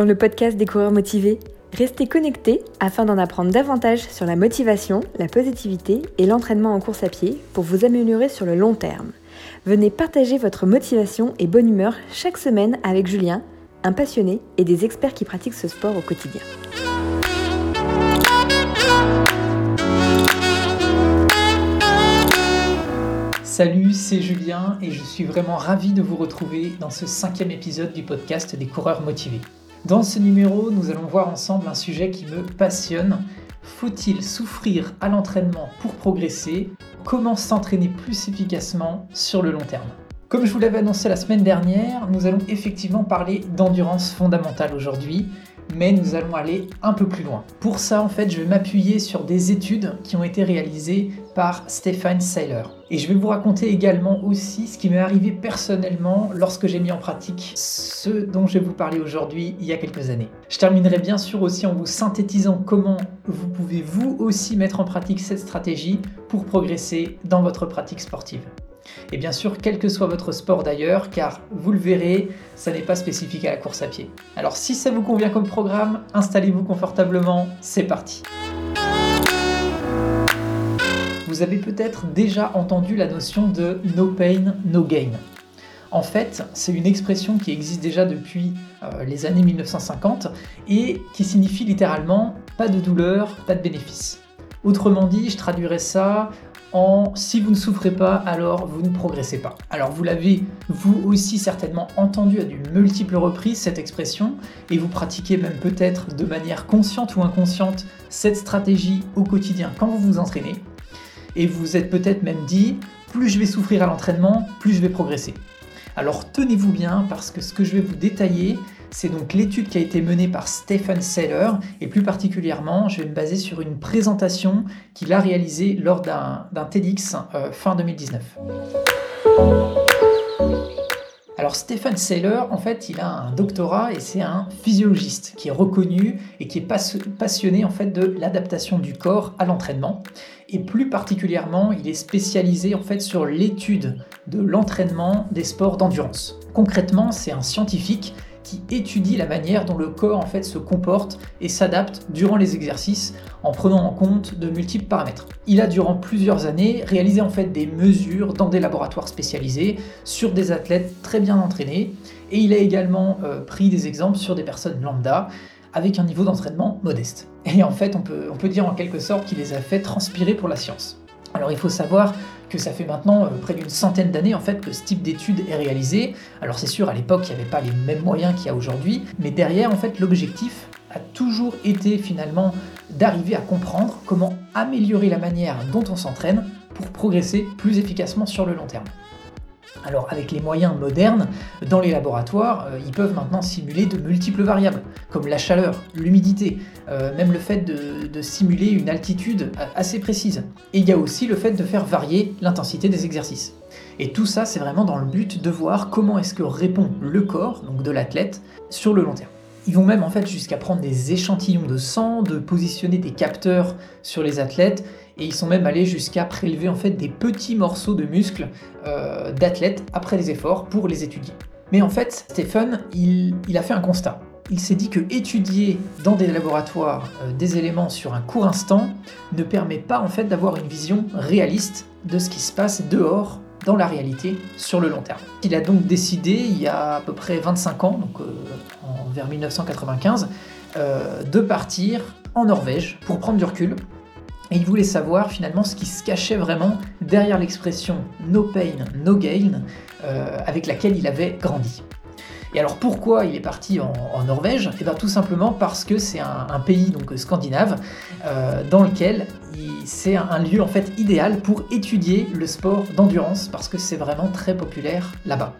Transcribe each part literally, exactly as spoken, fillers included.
dans le podcast des coureurs motivés. Restez connectés afin d'en apprendre davantage sur la motivation, la positivité et l'entraînement en course à pied pour vous améliorer sur le long terme. Venez partager votre motivation et bonne humeur chaque semaine avec Julien, un passionné et des experts qui pratiquent ce sport au quotidien. Salut, c'est Julien et je suis vraiment ravi de vous retrouver dans ce cinquième épisode du podcast des coureurs motivés. Dans ce numéro, nous allons voir ensemble un sujet qui me passionne. Faut-il souffrir à l'entraînement pour progresser ? Comment s'entraîner plus efficacement sur le long terme ? Comme je vous l'avais annoncé la semaine dernière, nous allons effectivement parler d'endurance fondamentale aujourd'hui, mais nous allons aller un peu plus loin. Pour ça, en fait, je vais m'appuyer sur des études qui ont été réalisées par Stéphane Seiler. Et je vais vous raconter également aussi ce qui m'est arrivé personnellement lorsque j'ai mis en pratique ce dont je vais vous parler aujourd'hui il y a quelques années. Je terminerai bien sûr aussi en vous synthétisant comment vous pouvez vous aussi mettre en pratique cette stratégie pour progresser dans votre pratique sportive. Et bien sûr, quel que soit votre sport d'ailleurs, car vous le verrez, ça n'est pas spécifique à la course à pied. Alors si ça vous convient comme programme, installez-vous confortablement, c'est parti. Vous avez peut-être déjà entendu la notion de « no pain, no gain ». En fait, c'est une expression qui existe déjà depuis euh, les années mille neuf cent cinquante et qui signifie littéralement « pas de douleur, pas de bénéfice ». Autrement dit, je traduirais ça en « si vous ne souffrez pas, alors vous ne progressez pas ». Alors vous l'avez vous aussi certainement entendu à de multiples reprises cette expression, et vous pratiquez même peut-être de manière consciente ou inconsciente cette stratégie au quotidien quand vous vous entraînez, et vous vous êtes peut-être même dit « plus je vais souffrir à l'entraînement, plus je vais progresser ». Alors tenez-vous bien, parce que ce que je vais vous détailler, c'est donc l'étude qui a été menée par Stéphane Seiler, et plus particulièrement, je vais me baser sur une présentation qu'il a réalisée lors d'un, d'un TEDx euh, fin deux mille dix-neuf. Alors Stéphane Seiler, en fait, il a un doctorat et c'est un physiologiste qui est reconnu et qui est pas, passionné en fait de l'adaptation du corps à l'entraînement. Et plus particulièrement, il est spécialisé en fait sur l'étude de l'entraînement des sports d'endurance. Concrètement, c'est un scientifique qui étudie la manière dont le corps en fait se comporte et s'adapte durant les exercices en prenant en compte de multiples paramètres. Il a durant plusieurs années réalisé en fait des mesures dans des laboratoires spécialisés sur des athlètes très bien entraînés et il a également euh, pris des exemples sur des personnes lambda avec un niveau d'entraînement modeste. Et en fait, on peut, on peut dire en quelque sorte qu'il les a fait transpirer pour la science. Alors il faut savoir que ça fait maintenant euh, près d'une centaine d'années en fait que ce type d'étude est réalisé. Alors c'est sûr, à l'époque il n'y avait pas les mêmes moyens qu'il y a aujourd'hui, mais derrière en fait l'objectif a toujours été finalement d'arriver à comprendre comment améliorer la manière dont on s'entraîne pour progresser plus efficacement sur le long terme. Alors avec les moyens modernes, dans les laboratoires, euh, ils peuvent maintenant simuler de multiples variables, comme la chaleur, l'humidité, euh, même le fait de, de simuler une altitude assez précise. Et il y a aussi le fait de faire varier l'intensité des exercices. Et tout ça, c'est vraiment dans le but de voir comment est-ce que répond le corps, donc de l'athlète, sur le long terme. Ils vont même en fait jusqu'à prendre des échantillons de sang, de positionner des capteurs sur les athlètes, et ils sont même allés jusqu'à prélever en fait des petits morceaux de muscles euh, d'athlètes après les efforts pour les étudier. Mais en fait, Stéphane, il, il a fait un constat. Il s'est dit que étudier dans des laboratoires euh, des éléments sur un court instant ne permet pas en fait d'avoir une vision réaliste de ce qui se passe dehors dans la réalité sur le long terme. Il a donc décidé il y a à peu près vingt-cinq ans, donc euh, en, vers dix-neuf cent quatre-vingt-quinze, euh, de partir en Norvège pour prendre du recul. Et il voulait savoir finalement ce qui se cachait vraiment derrière l'expression « no pain, no gain euh, » avec laquelle il avait grandi. Et alors pourquoi il est parti en, en Norvège ? Et bien tout simplement parce que c'est un, un pays donc, scandinave euh, dans lequel il, c'est un, un lieu en fait idéal pour étudier le sport d'endurance parce que c'est vraiment très populaire là-bas.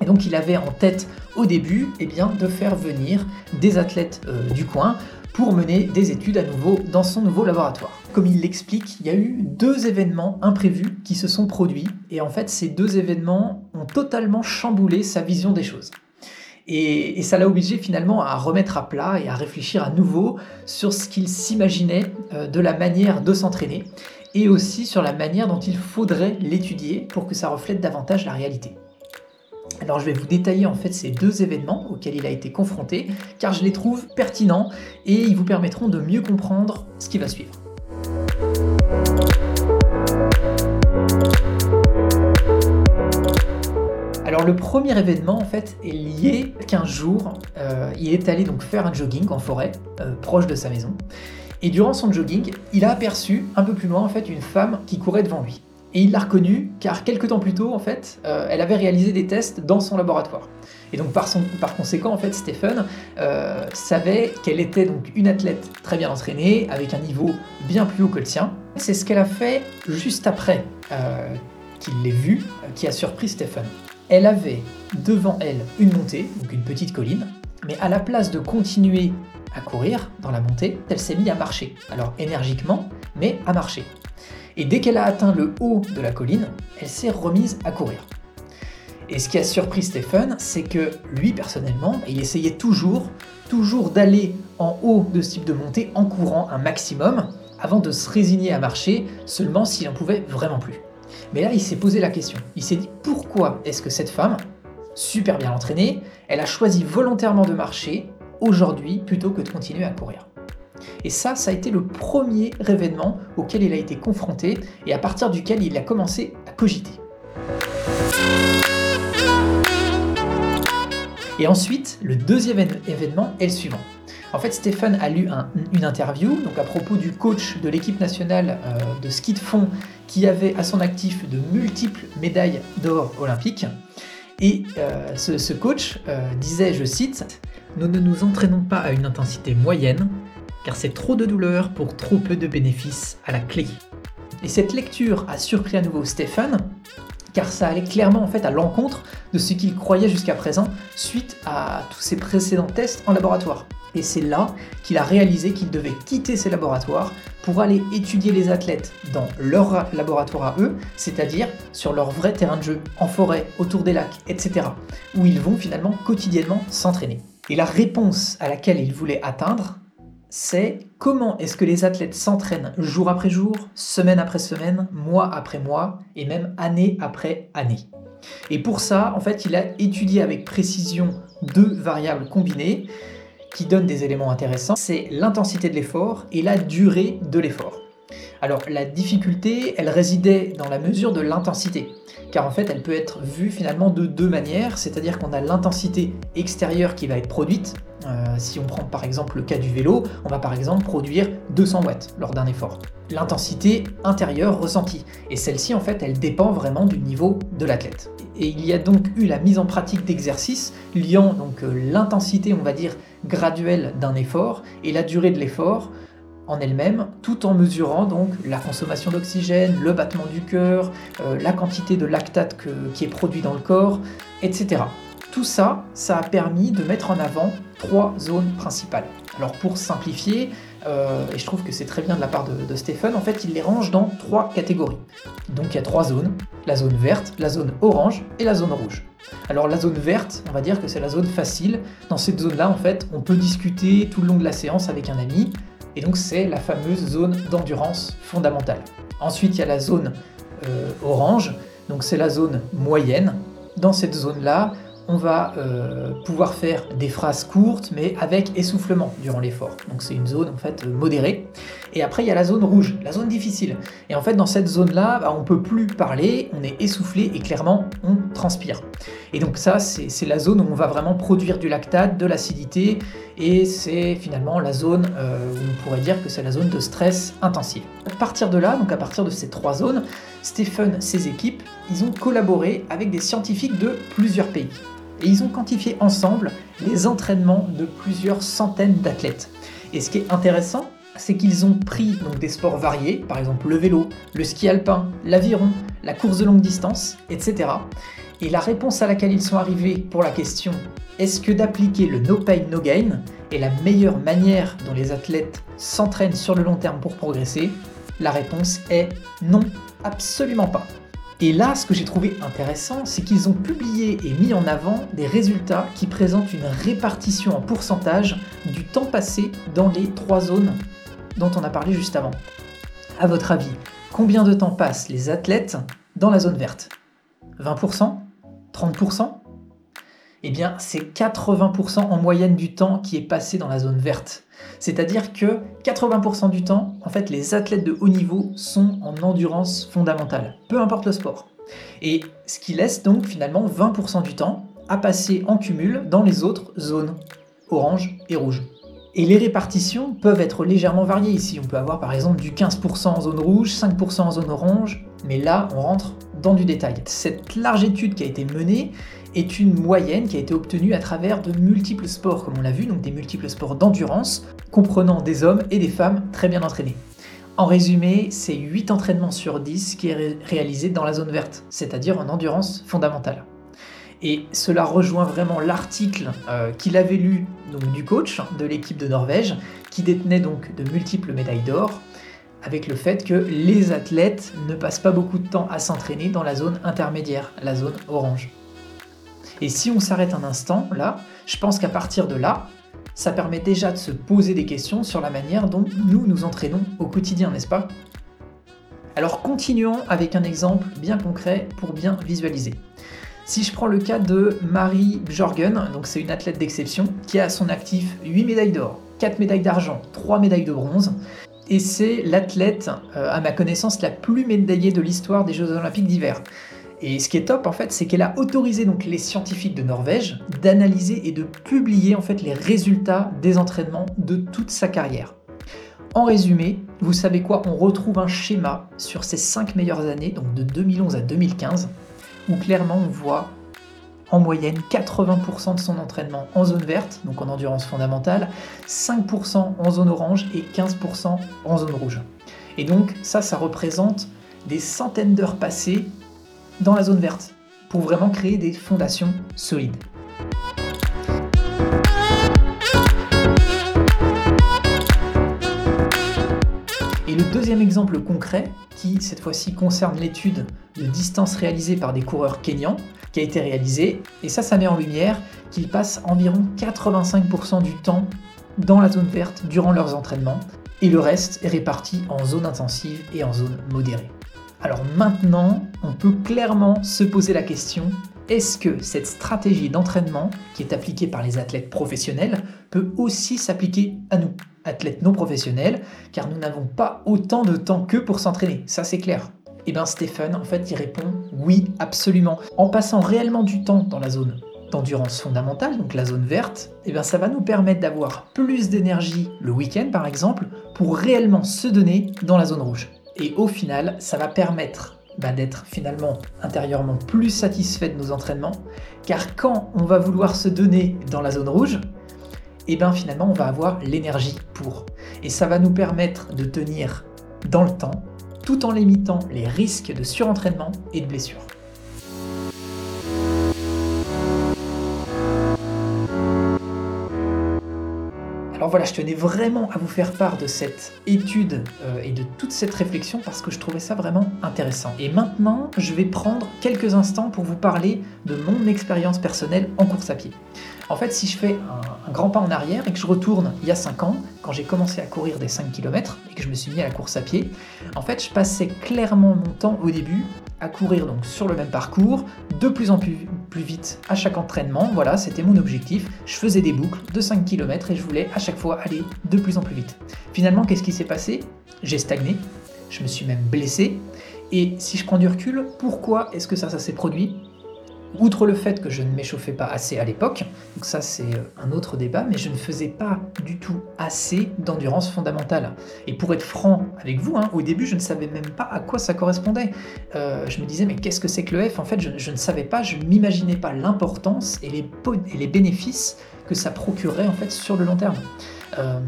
Et donc il avait en tête au début eh bien, de faire venir des athlètes euh, du coin pour mener des études à nouveau dans son nouveau laboratoire. Comme il l'explique, il y a eu deux événements imprévus qui se sont produits, et en fait ces deux événements ont totalement chamboulé sa vision des choses. Et, et ça l'a obligé finalement à remettre à plat et à réfléchir à nouveau sur ce qu'il s'imaginait euh, de la manière de s'entraîner, et aussi sur la manière dont il faudrait l'étudier pour que ça reflète davantage la réalité. Alors je vais vous détailler en fait ces deux événements auxquels il a été confronté, car je les trouve pertinents et ils vous permettront de mieux comprendre ce qui va suivre. Alors le premier événement en fait est lié qu'un jour euh, il est allé donc faire un jogging en forêt euh, proche de sa maison, et durant son jogging il a aperçu un peu plus loin en fait une femme qui courait devant lui. Et il l'a reconnue car quelques temps plus tôt en fait, euh, elle avait réalisé des tests dans son laboratoire. Et donc par, son, par conséquent en fait, Stéphane euh, savait qu'elle était donc une athlète très bien entraînée avec un niveau bien plus haut que le sien. C'est ce qu'elle a fait juste après euh, qu'il l'ait vue, euh, qui a surpris Stéphane. Elle avait devant elle une montée, donc une petite colline, mais à la place de continuer à courir dans la montée, elle s'est mise à marcher. Alors énergiquement, mais à marcher. Et dès qu'elle a atteint le haut de la colline, elle s'est remise à courir. Et ce qui a surpris Stéphane, c'est que lui, personnellement, il essayait toujours, toujours d'aller en haut de ce type de montée en courant un maximum, avant de se résigner à marcher seulement s'il n'en pouvait vraiment plus. Mais là, il s'est posé la question. Il s'est dit pourquoi est-ce que cette femme, super bien entraînée, elle a choisi volontairement de marcher aujourd'hui plutôt que de continuer à courir. Et ça, ça a été le premier événement auquel il a été confronté et à partir duquel il a commencé à cogiter. Et ensuite, le deuxième événement est le suivant. En fait, Stéphane a lu un, une interview donc à propos du coach de l'équipe nationale euh, de ski de fond qui avait à son actif de multiples médailles d'or olympiques. Et euh, ce, ce coach euh, disait, je cite, « Nous ne nous entraînons pas à une intensité moyenne, car c'est trop de douleur pour trop peu de bénéfices à la clé. » Et cette lecture a surpris à nouveau Stéphane, car ça allait clairement en fait à l'encontre de ce qu'il croyait jusqu'à présent suite à tous ses précédents tests en laboratoire. Et c'est là qu'il a réalisé qu'il devait quitter ses laboratoires pour aller étudier les athlètes dans leur laboratoire à eux, c'est-à-dire sur leur vrai terrain de jeu, en forêt, autour des lacs, et cetera, où ils vont finalement quotidiennement s'entraîner. Et la réponse à laquelle il voulait atteindre, c'est comment est-ce que les athlètes s'entraînent jour après jour, semaine après semaine, mois après mois et même année après année. Et pour ça, en fait, il a étudié avec précision deux variables combinées qui donnent des éléments intéressants. C'est l'intensité de l'effort et la durée de l'effort. Alors la difficulté, elle résidait dans la mesure de l'intensité, car en fait elle peut être vue finalement de deux manières, c'est-à-dire qu'on a l'intensité extérieure qui va être produite. Euh, si on prend par exemple le cas du vélo, on va par exemple produire deux cents watts lors d'un effort. L'intensité intérieure ressentie, et celle-ci en fait elle dépend vraiment du niveau de l'athlète. Et il y a donc eu la mise en pratique d'exercices liant donc euh, l'intensité on va dire graduelle d'un effort et la durée de l'effort en elle-même, tout en mesurant donc la consommation d'oxygène, le battement du cœur, euh, la quantité de lactate que, qui est produit dans le corps, et cetera. Tout ça, ça a permis de mettre en avant trois zones principales. Alors pour simplifier, euh, et je trouve que c'est très bien de la part de, de Stéphane, en fait il les range dans trois catégories. Donc il y a trois zones, la zone verte, la zone orange et la zone rouge. Alors la zone verte, on va dire que c'est la zone facile. Dans cette zone-là, en fait, on peut discuter tout le long de la séance avec un ami, et donc c'est la fameuse zone d'endurance fondamentale. Ensuite, il y a la zone euh, orange, donc c'est la zone moyenne. Dans cette zone-là, on va euh, pouvoir faire des phrases courtes, mais avec essoufflement durant l'effort. Donc c'est une zone en fait modérée. Et après, il y a la zone rouge, la zone difficile. Et en fait, dans cette zone-là, bah, on ne peut plus parler, on est essoufflé et clairement, on transpire. Et donc ça, c'est, c'est la zone où on va vraiment produire du lactate, de l'acidité, et c'est finalement la zone euh, où on pourrait dire que c'est la zone de stress intensive. À partir de là, donc à partir de ces trois zones, Stéphane, ses équipes, ils ont collaboré avec des scientifiques de plusieurs pays. Et ils ont quantifié ensemble les entraînements de plusieurs centaines d'athlètes. Et ce qui est intéressant, c'est qu'ils ont pris donc des sports variés, par exemple le vélo, le ski alpin, l'aviron, la course de longue distance, et cetera. Et la réponse à laquelle ils sont arrivés pour la question « Est-ce que d'appliquer le no pain no gain est la meilleure manière dont les athlètes s'entraînent sur le long terme pour progresser ?» La réponse est « Non, absolument pas ». Et là, ce que j'ai trouvé intéressant, c'est qu'ils ont publié et mis en avant des résultats qui présentent une répartition en pourcentage du temps passé dans les trois zones dont on a parlé juste avant. À votre avis, combien de temps passent les athlètes dans la zone verte ? vingt pour cent ? trente pour cent ? eh bien, c'est quatre-vingts pour cent en moyenne du temps qui est passé dans la zone verte. C'est-à-dire que quatre-vingts pour cent du temps, en fait, les athlètes de haut niveau sont en endurance fondamentale, peu importe le sport. Et ce qui laisse donc finalement vingt pour cent du temps à passer en cumul dans les autres zones, orange et rouge. Et les répartitions peuvent être légèrement variées ici. On peut avoir par exemple du quinze pour cent en zone rouge, cinq pour cent en zone orange, mais là on rentre dans du détail. Cette large étude qui a été menée est une moyenne qui a été obtenue à travers de multiples sports, comme on l'a vu, donc des multiples sports d'endurance, comprenant des hommes et des femmes très bien entraînés. En résumé, c'est huit entraînements sur dix qui est ré- réalisé dans la zone verte, c'est-à-dire en endurance fondamentale. Et cela rejoint vraiment l'article euh, qu'il avait lu donc, du coach de l'équipe de Norvège, qui détenait donc de multiples médailles d'or, avec le fait que les athlètes ne passent pas beaucoup de temps à s'entraîner dans la zone intermédiaire, la zone orange. Et si on s'arrête un instant, là, je pense qu'à partir de là, ça permet déjà de se poser des questions sur la manière dont nous nous entraînons au quotidien, n'est-ce pas ? Alors continuons avec un exemple bien concret pour bien visualiser. Si je prends le cas de Marie Bjørgen, donc c'est une athlète d'exception, qui a à son actif huit médailles d'or, quatre médailles d'argent, trois médailles de bronze, et c'est l'athlète, euh, à ma connaissance, la plus médaillée de l'histoire des Jeux Olympiques d'hiver. Et ce qui est top en fait, c'est qu'elle a autorisé donc les scientifiques de Norvège d'analyser et de publier en fait les résultats des entraînements de toute sa carrière. En résumé, vous savez quoi, on retrouve un schéma sur ces cinq meilleures années, donc de deux mille onze à deux mille quinze, où clairement on voit en moyenne quatre-vingts pour cent de son entraînement en zone verte, donc en endurance fondamentale, cinq pour cent en zone orange et quinze pour cent en zone rouge. Et donc ça, ça représente des centaines d'heures passées dans la zone verte, pour vraiment créer des fondations solides. Et le deuxième exemple concret, qui cette fois-ci concerne l'étude de distance réalisée par des coureurs kényans, qui a été réalisée, et ça, ça met en lumière qu'ils passent environ quatre-vingt-cinq pour cent du temps dans la zone verte durant leurs entraînements, et le reste est réparti en zone intensive et en zone modérée. Alors maintenant, on peut clairement se poser la question, est-ce que cette stratégie d'entraînement qui est appliquée par les athlètes professionnels peut aussi s'appliquer à nous, athlètes non professionnels, car nous n'avons pas autant de temps qu'eux pour s'entraîner, ça c'est clair. Et bien Stéphane, en fait, il répond oui, absolument. En passant réellement du temps dans la zone d'endurance fondamentale, donc la zone verte, et bien ça va nous permettre d'avoir plus d'énergie le week-end par exemple, pour réellement se donner dans la zone rouge. Et au final, ça va permettre bah, d'être finalement intérieurement plus satisfait de nos entraînements, car quand on va vouloir se donner dans la zone rouge, et bien finalement on va avoir l'énergie pour. Et ça va nous permettre de tenir dans le temps, tout en limitant les risques de surentraînement et de blessures. Alors voilà, je tenais vraiment à vous faire part de cette étude euh, et de toute cette réflexion parce que je trouvais ça vraiment intéressant. Et maintenant, je vais prendre quelques instants pour vous parler de mon expérience personnelle en course à pied. En fait, si je fais un, un grand pas en arrière et que je retourne il y a cinq ans, quand j'ai commencé à courir des cinq kilomètres et que je me suis mis à la course à pied, en fait, je passais clairement mon temps au début à courir donc sur le même parcours, de plus en plus, plus vite à chaque entraînement, voilà, c'était mon objectif. Je faisais des boucles de cinq kilomètres et je voulais à chaque fois aller de plus en plus vite. Finalement, qu'est-ce qui s'est passé ? J'ai stagné, je me suis même blessé. Et si je prends du recul, pourquoi est-ce que ça, ça s'est produit ? Outre le fait que je ne m'échauffais pas assez à l'époque, donc ça c'est un autre débat, mais je ne faisais pas du tout assez d'endurance fondamentale. Et pour être franc avec vous, hein, au début je ne savais même pas à quoi ça correspondait. Euh, je me disais mais qu'est-ce que c'est que le F ? En fait je, je ne savais pas, je ne m'imaginais pas l'importance et les, et les bénéfices que ça procurait en fait sur le long terme. Euh,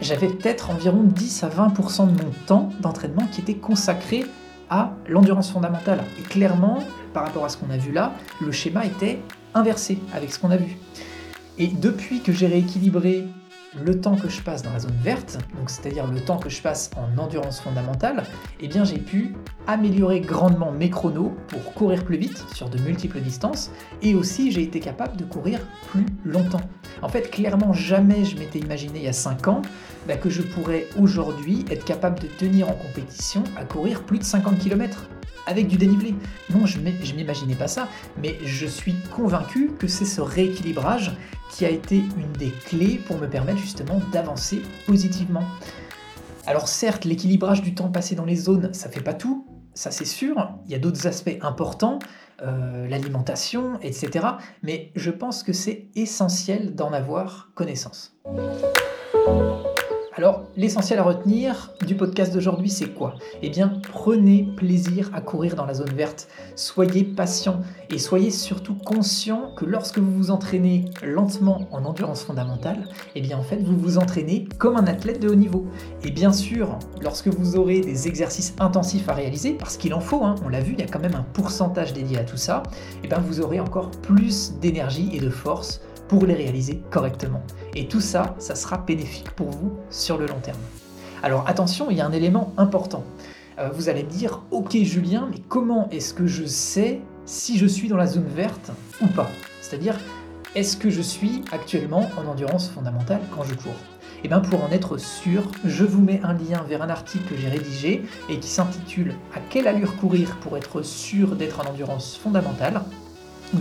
j'avais peut-être environ dix à vingt pour cent de mon temps d'entraînement qui était consacré à l'endurance fondamentale. Et clairement, par rapport à ce qu'on a vu là, le schéma était inversé avec ce qu'on a vu. Et depuis que j'ai rééquilibré le temps que je passe dans la zone verte, donc c'est-à-dire le temps que je passe en endurance fondamentale, eh bien j'ai pu améliorer grandement mes chronos pour courir plus vite sur de multiples distances, et aussi j'ai été capable de courir plus longtemps. En fait, clairement, jamais je m'étais imaginé il y a cinq ans bah, que je pourrais aujourd'hui être capable de tenir en compétition à courir plus de cinquante kilomètres. avec du dénivelé. Non, je m'imaginais pas ça, mais je suis convaincu que c'est ce rééquilibrage qui a été une des clés pour me permettre justement d'avancer positivement. Alors certes, l'équilibrage du temps passé dans les zones, ça fait pas tout, ça c'est sûr, il y a d'autres aspects importants, euh, l'alimentation, et cetera. Mais je pense que c'est essentiel d'en avoir connaissance. Alors, l'essentiel à retenir du podcast d'aujourd'hui, c'est quoi ? Eh bien, prenez plaisir à courir dans la zone verte. Soyez patient et soyez surtout conscient que lorsque vous vous entraînez lentement en endurance fondamentale, eh bien, en fait, vous vous entraînez comme un athlète de haut niveau. Et bien sûr, lorsque vous aurez des exercices intensifs à réaliser, parce qu'il en faut, hein, on l'a vu, il y a quand même un pourcentage dédié à tout ça, eh bien, vous aurez encore plus d'énergie et de force pour les réaliser correctement. Et tout ça, ça sera bénéfique pour vous sur le long terme. Alors attention, il y a un élément important. Euh, vous allez me dire, ok Julien, mais comment est-ce que je sais si je suis dans la zone verte ou pas ? C'est-à-dire, est-ce que je suis actuellement en endurance fondamentale quand je cours ? Et bien pour en être sûr, je vous mets un lien vers un article que j'ai rédigé et qui s'intitule « À quelle allure courir pour être sûr d'être en endurance fondamentale ?»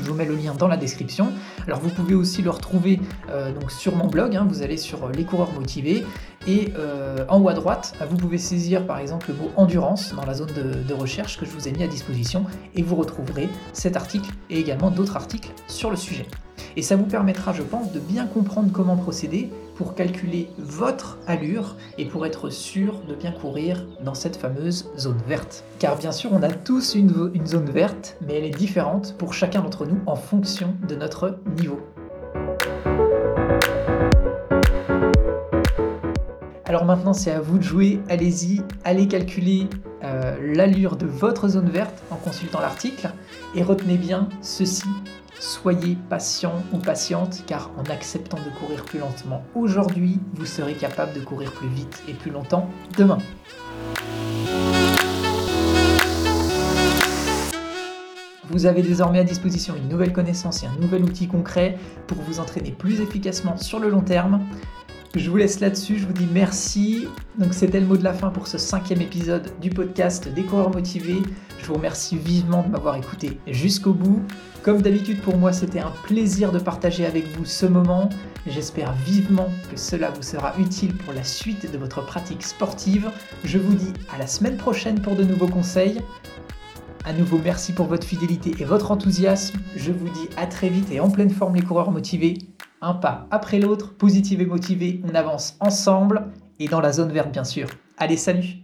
Je vous mets le lien dans la description. Alors vous pouvez aussi le retrouver euh, donc sur mon blog, hein, vous allez sur Les Coureurs Motivés, et euh, en haut à droite, vous pouvez saisir par exemple le mot endurance dans la zone de, de recherche que je vous ai mis à disposition, et vous retrouverez cet article et également d'autres articles sur le sujet. Et ça vous permettra, je pense, de bien comprendre comment procéder pour calculer votre allure et pour être sûr de bien courir dans cette fameuse zone verte. Car bien sûr, on a tous une, une zone verte, mais elle est différente pour chacun d'entre nous en fonction de notre niveau. Alors maintenant, c'est à vous de jouer, allez-y, allez calculer euh, l'allure de votre zone verte en consultant l'article, et retenez bien ceci. Soyez patient ou patiente, car en acceptant de courir plus lentement aujourd'hui, vous serez capable de courir plus vite et plus longtemps demain. Vous avez désormais à disposition une nouvelle connaissance et un nouvel outil concret pour vous entraîner plus efficacement sur le long terme. Je vous laisse là-dessus, je vous dis merci. Donc c'était le mot de la fin pour ce cinquième épisode du podcast des coureurs motivés. Je vous remercie vivement de m'avoir écouté jusqu'au bout. Comme d'habitude pour moi, c'était un plaisir de partager avec vous ce moment. J'espère vivement que cela vous sera utile pour la suite de votre pratique sportive. Je vous dis à la semaine prochaine pour de nouveaux conseils. À nouveau, merci pour votre fidélité et votre enthousiasme. Je vous dis à très vite et en pleine forme les coureurs motivés. Un pas après l'autre, positif et motivé, on avance ensemble et dans la zone verte bien sûr. Allez, salut !